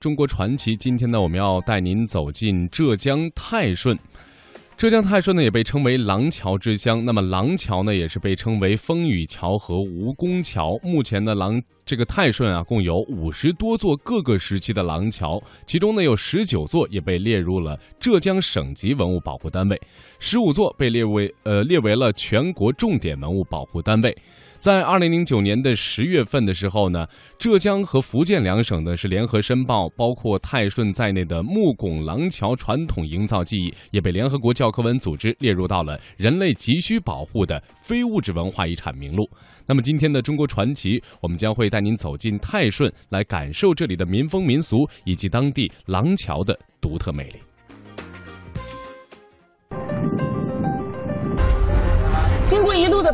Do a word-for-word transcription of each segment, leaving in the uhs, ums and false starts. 中国传奇，今天呢，我们要带您走进浙江泰顺。浙江泰顺呢，也被称为廊桥之乡。那么廊桥呢，也是被称为风雨桥和蜈蚣桥。目前呢，廊这个泰顺啊，共有五十多座各个时期的廊桥，其中呢，有十九座也被列入了浙江省级文物保护单位，十五座被列为呃列为了全国重点文物保护单位。在二零零九年的十月份的时候呢，浙江和福建两省呢是联合申报，包括泰顺在内的木拱廊桥传统营造技艺也被联合国教科文组织列入到了人类急需保护的非物质文化遗产名录。那么今天的中国传奇，我们将会带您走进泰顺，来感受这里的民风民俗以及当地廊桥的独特魅力。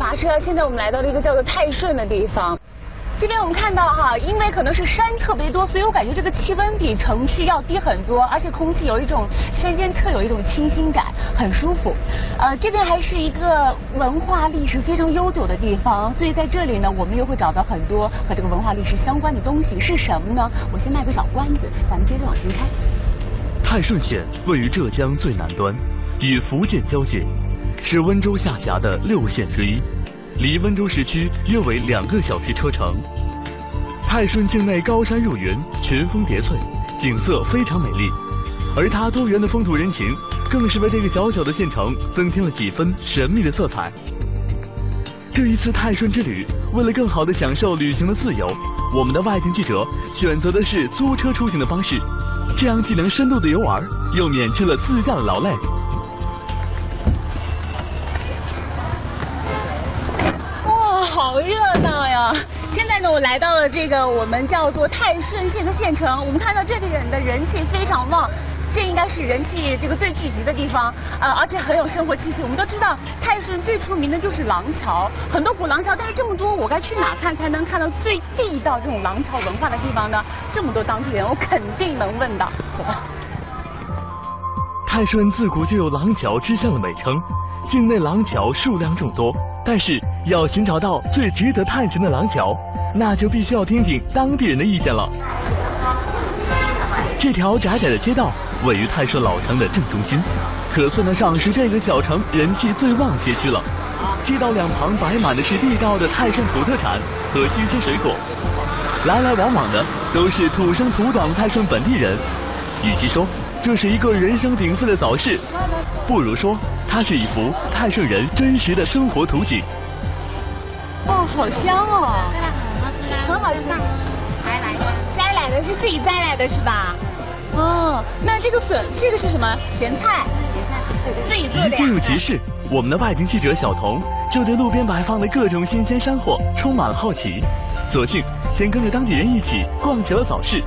跋涉，现在我们来到了一个叫做泰顺的地方。这边我们看到哈，因为可能是山特别多，所以我感觉这个气温比城区要低很多，而且空气有一种山间特有一种清新感，很舒服。呃，这边还是一个文化历史非常悠久的地方，所以在这里呢，我们又会找到很多和这个文化历史相关的东西。是什么呢？我先卖个小关子，咱们接着往前开。泰顺县位于浙江最南端，与福建交界。是温州下辖的六县之一，离温州市区约为两个小时车程。泰顺境内高山入云，群峰叠翠，景色非常美丽，而它多元的风土人情更是为这个小小的县城增添了几分神秘的色彩。这一次泰顺之旅，为了更好地享受旅行的自由，我们的外景记者选择的是租车出行的方式，这样既能深度的游玩，又免去了自驾的劳累。好热闹呀！现在呢，我来到了这个我们叫做泰顺县的县城。我们看到这里人的人气非常旺，这应该是人气这个最聚集的地方，呃，而且很有生活气息。我们都知道泰顺最出名的就是廊桥，很多古廊桥，但是这么多，我该去哪看才能看到最地道这种廊桥文化的地方呢？这么多当地人，我肯定能问到。走吧。泰顺自古就有廊桥之乡的美称，境内廊桥数量众多，但是要寻找到最值得探寻的廊桥，那就必须要听听当地人的意见了。这条窄窄的街道位于泰顺老城的正中心，可算得上是这个小城人气最旺街区了。街道两旁摆满的是地道的泰顺土特产和新鲜水果，来来往往的都是土生土长的泰顺本地人。与其说这是一个人声鼎沸的早市，不如说它是一幅泰顺人真实的生活图景。哦，好香哦！很好吃，摘来的，摘来的是自己摘来的是吧？哦，那这个笋，这个是什么？咸菜，自己做的。一进入集市，我们的外景记者小童就对路边摆放的各种新鲜山货充满了好奇，索性先跟着当地人一起逛起了早市。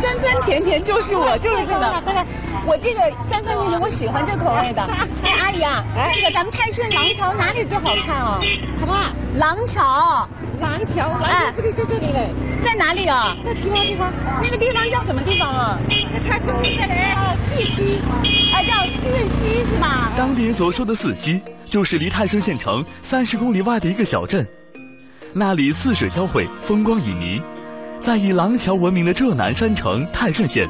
酸酸甜甜就是我，就是这个。我这个酸酸甜甜，我喜欢这口味的。哎，阿姨啊，这个咱们泰顺廊桥哪里最好看啊？好不好？廊桥，廊桥，哎，这里在这里嘞。在哪里啊？在其他地方。那个地方叫什么地方啊？泰顺县的四溪，啊，叫四溪是吧？当地人所说的四溪，就是离泰顺县城三十公里外的一个小镇，那里四水交汇，风光旖旎。在以廊桥闻名的浙南山城泰顺县，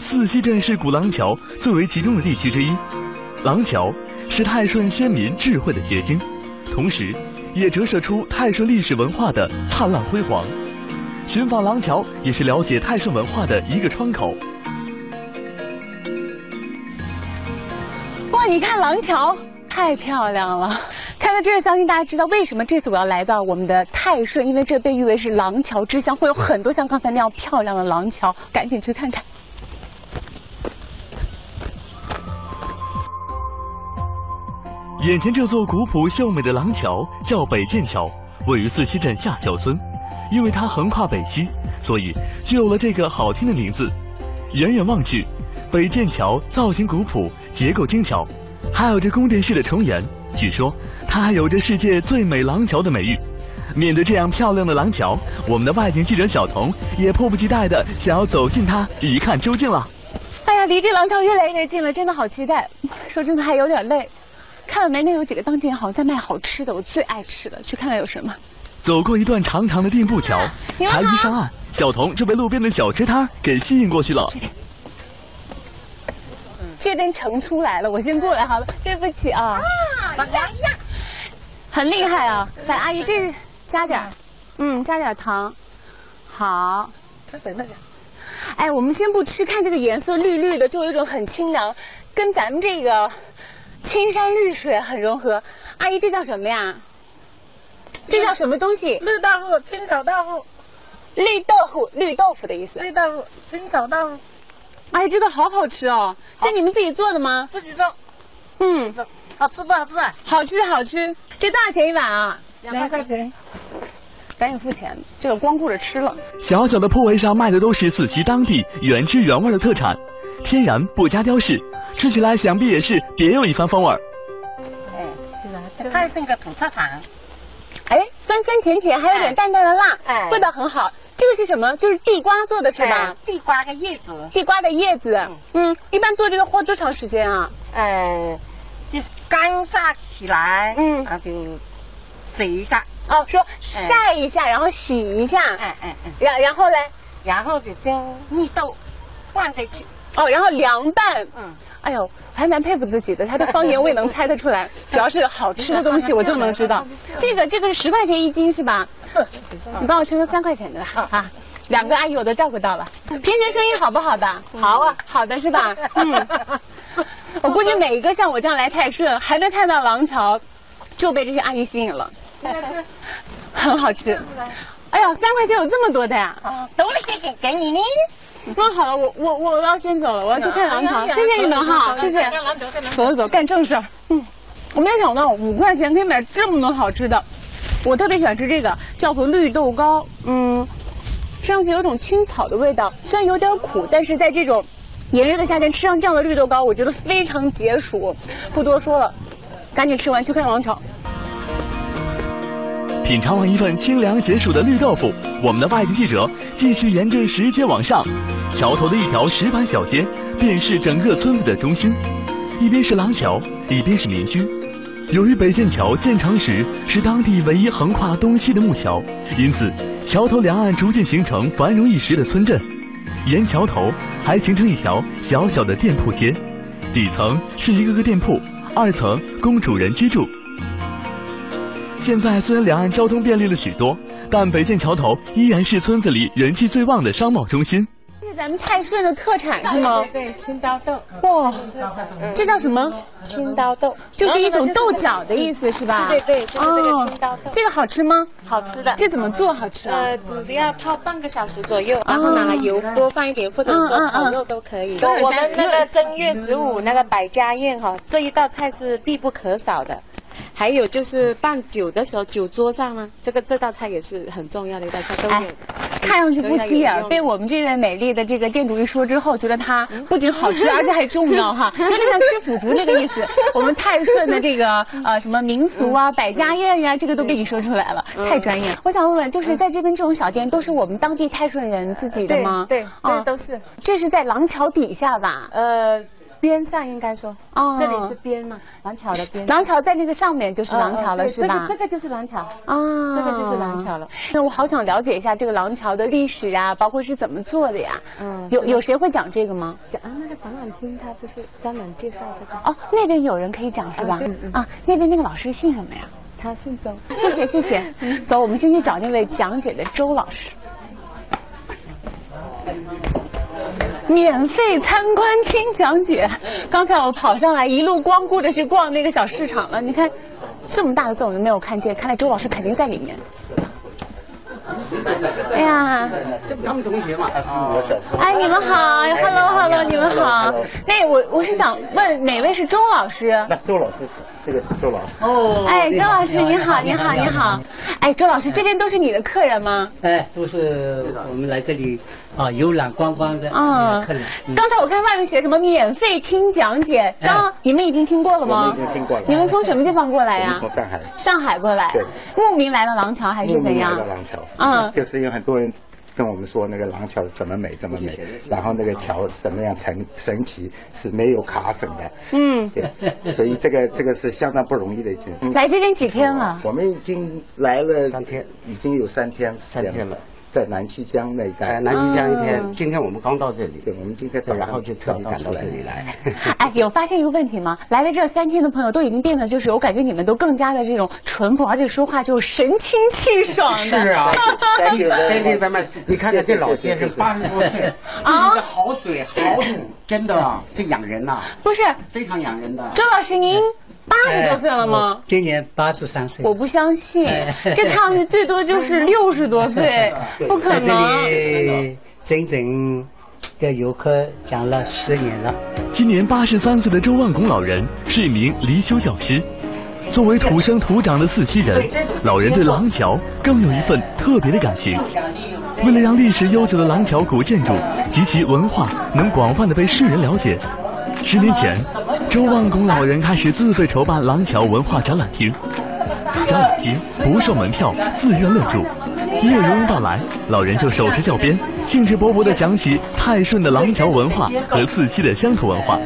四溪镇是古廊桥最为集中的地区之一。廊桥是泰顺先民智慧的结晶，同时也折射出泰顺历史文化的灿烂辉煌。寻访廊桥也是了解泰顺文化的一个窗口。哇，你看廊桥太漂亮了。看到这儿，相信大家知道为什么这次我要来到我们的泰顺，因为这被誉为是廊桥之乡，会有很多像刚才那样漂亮的廊桥，赶紧去看看。眼前这座古朴秀美的廊桥叫北涧桥，位于四溪镇下桥村，因为它横跨北溪，所以就有了这个好听的名字。远远望去，北涧桥造型古朴，结构精巧，还有着宫殿式的重檐，据说它还有着世界最美廊桥的美誉。面对这样漂亮的廊桥，我们的外景记者小童也迫不及待的想要走进它一看究竟了。哎呀，离这廊桥越来越近了，真的好期待。说真的还有点累。看了没，那有几个当地人好像在卖好吃的，我最爱吃的，去看看有什么。走过一段长长的定步桥，才一上岸，小童就被路边的小吃摊给吸引过去了。这边盛出来了，我先过来好了，对不起啊。啊，呀呀，很厉害啊！来，阿姨，这加点，嗯，加点糖。好，再等等。 哎，我们先不吃，看这个颜色绿绿的，就有一种很清凉，跟咱们这个青山绿水很融合。阿姨，这叫什么呀？这叫什么东西？绿豆腐，青草豆腐。绿豆腐，绿豆腐的意思。绿豆腐，青草豆腐。哎，这个好好吃哦！这你们自己做的吗？自己做。嗯，好吃不好吃？好吃好吃。这多少钱一碗啊？两百块钱。 赶紧付钱，这个光顾着吃了。小小的铺位上卖的都是子集当地原汁原味的特产，天然不加雕饰，吃起来想必也是别有一番风味。哎，对吧？这太像个土特产。哎，酸酸甜甜，还有点淡淡的辣，哎，味道很好。这个是什么？就是地瓜做的是吧？哎、地瓜的叶子。地瓜的叶子。嗯, 嗯，一般做这个花多长时间啊？哎，就干晒起来，嗯，然后就洗一下。 哦，说晒一下，嗯、然后洗一下，嗯嗯嗯，然、嗯、然后嘞，然后就将蜜豆放进去，哦，然后凉拌，嗯，哎呦，还蛮佩服自己的，他的方言我也能猜得出来，主要是好吃的东西我就能知道。这个这个是十块钱一斤是吧？是，你帮我称成三块钱的吧？啊、嗯，两个阿姨我都照顾到了。平时生意好不好的？好啊，好的是吧？嗯，我估计每一个像我这样来泰顺，还没看到廊桥，就被这些阿姨吸引了。 很好吃，哎呀，三块钱有这么多的呀！啊，兜里给给给你呢。那好了，我我我要先走了，我要去看廊桥，谢谢你们哈，谢谢。走走走，干正事儿。嗯，我没想到五块钱可以买这么多好吃的，我特别喜欢吃这个，叫做绿豆糕。嗯，上去有种青草的味道，虽然有点苦，但是在这种炎热的夏天吃上这样的绿豆糕，我觉得非常解暑。不多说了，赶紧吃完去看廊桥。 品尝完一份清凉解暑的绿豆腐，我们的外地记者继续沿着石阶往上，桥头的一条石板小街便是整个村子的中心。一边是廊桥，一边是民居。由于北涧桥建成时是当地唯一横跨东西的木桥，因此桥头两岸逐渐形成繁荣一时的村镇。沿桥头还形成一条小小的店铺街，底层是一个个店铺，二层供主人居住。 现在虽然两岸交通便利了许多，但北涧桥头依然是村子里人气最旺的商贸中心。这是咱们泰顺的特产是吗？对，青刀豆。哇，这叫什么？青刀豆，就是一种豆角的意思是吧？对对，就是这个青刀豆。这个好吃吗？好吃的。这怎么做好吃啊？呃，只要泡半个小时左右，然后拿来油锅放一点，或者说烤肉都可以。我们那个正月十五那个百家宴哈，这一道菜是必不可少的。 还有就是办酒的时候，酒桌上呢，这个这道菜也是很重要的一道菜，都有。看上去不起眼，被我们这位美丽的这个店主一说之后，觉得它不仅好吃，而且还重要哈，有点像吃腐竹这个意思。我们泰顺的这个呃什么民俗啊、百家宴呀，这个都给你说出来了，太专业了。我想问问，就是在这边这种小店，都是我们当地泰顺人自己的吗？对，对，都是。这是在廊桥底下吧？呃。 边上应该说，哦，这里是边嘛，廊桥的边。廊桥在那个上面就是廊桥了，是吧？这个就是廊桥，啊，这个就是廊桥了。那我好想了解一下这个廊桥的历史啊，包括是怎么做的呀？嗯，有有谁会讲这个吗？讲啊，那个展览厅他不是专门介绍这个。哦，那边有人可以讲是吧？啊，那边那个老师姓什么呀？他姓周。谢谢谢谢，走，我们先去找那位讲解的周老师。 免费参观听讲解。刚才我跑上来，一路光顾着去逛那个小市场了。你看，这么大的字我都没有看见，看来周老师肯定在里面。哎呀，这不咱们同学嘛？哎，你们好 ，hello hello， 你们好。那我我是想问哪位是周老师？那周老师，这个是周老师。哦。哎，周老师您好，您好，您好。哎，周老师，这边都是你的客人吗？哎，都是我们来这里。 啊，游览观光的嗯，客人。刚才我看外面写什么免费听讲解，刚你们已经听过了吗？我们已经听过了。你们从什么地方过来呀？从上海。上海过来。对。慕名来到廊桥还是怎样？慕名来到廊桥。嗯。就是有很多人跟我们说那个廊桥怎么美怎么美，然后那个桥怎么样神神奇是没有卡榫的，嗯，对，所以这个这个是相当不容易的一件事。来这边几天了？我们已经来了三天，已经有三天三天了。 在南溪江那一带，南溪江一天，今天我们刚到这里，对，我们今天然后就特地赶到这里来。哎，有发现一个问题吗？来了这三天的朋友都已经变得，就是我感觉你们都更加的这种淳朴，而且说话就神清气爽的。是啊，真的，咱们你看看这老先生八十多岁，啊，好水好土，真的，这养人呐，不是非常养人的。周老师您。 八十多岁了吗？哎、今年八十三岁。我不相信，哎、这趟是最多就是六十多岁，不可能。整整的游客讲了十年了。今年八十三岁的周万孔老人是一名离休教师。作为土生土长的四七人，老人对廊桥更有一份特别的感情。为了让历史悠久的廊桥古建筑及其文化能广泛的被世人了解。 十年前，周万孔老人开始自费筹办廊桥文化展览厅。展览厅不售门票，自愿入住。夜如风到来，老人就手持教鞭，兴致勃勃地讲起泰顺的廊桥文化和四七的乡土文化。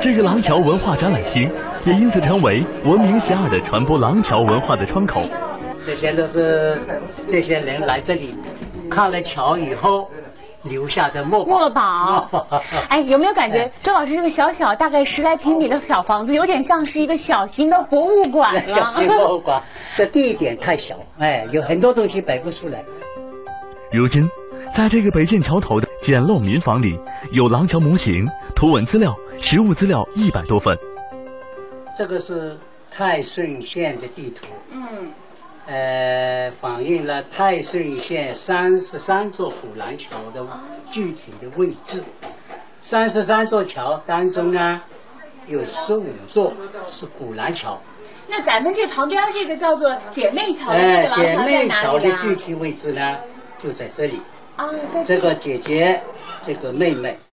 这个廊桥文化展览厅也因此成为闻名遐迩的传播廊桥文化的窗口。这些都是这些人来这里看了桥以后。 留下的墨墨宝，哎，有没有感觉周老师这个小小大概十来平米的小房子，有点像是一个小型的博物馆了？小型博物馆，这地点太小，哎，有很多东西摆不出来。如今，在这个北涧桥头的简陋民房里，有廊桥模型、图文资料、实物资料一百多份。这个是泰顺县的地图，嗯。 呃，反映了泰顺县三十三座古廊桥的具体的位置。三十三座桥当中呢，有十五座是古廊桥。那咱们这旁边这个叫做姐妹桥的廊桥在哪里啊？姐妹桥的具体位置呢，就在这里。啊，在这里。这个姐姐，这个妹妹。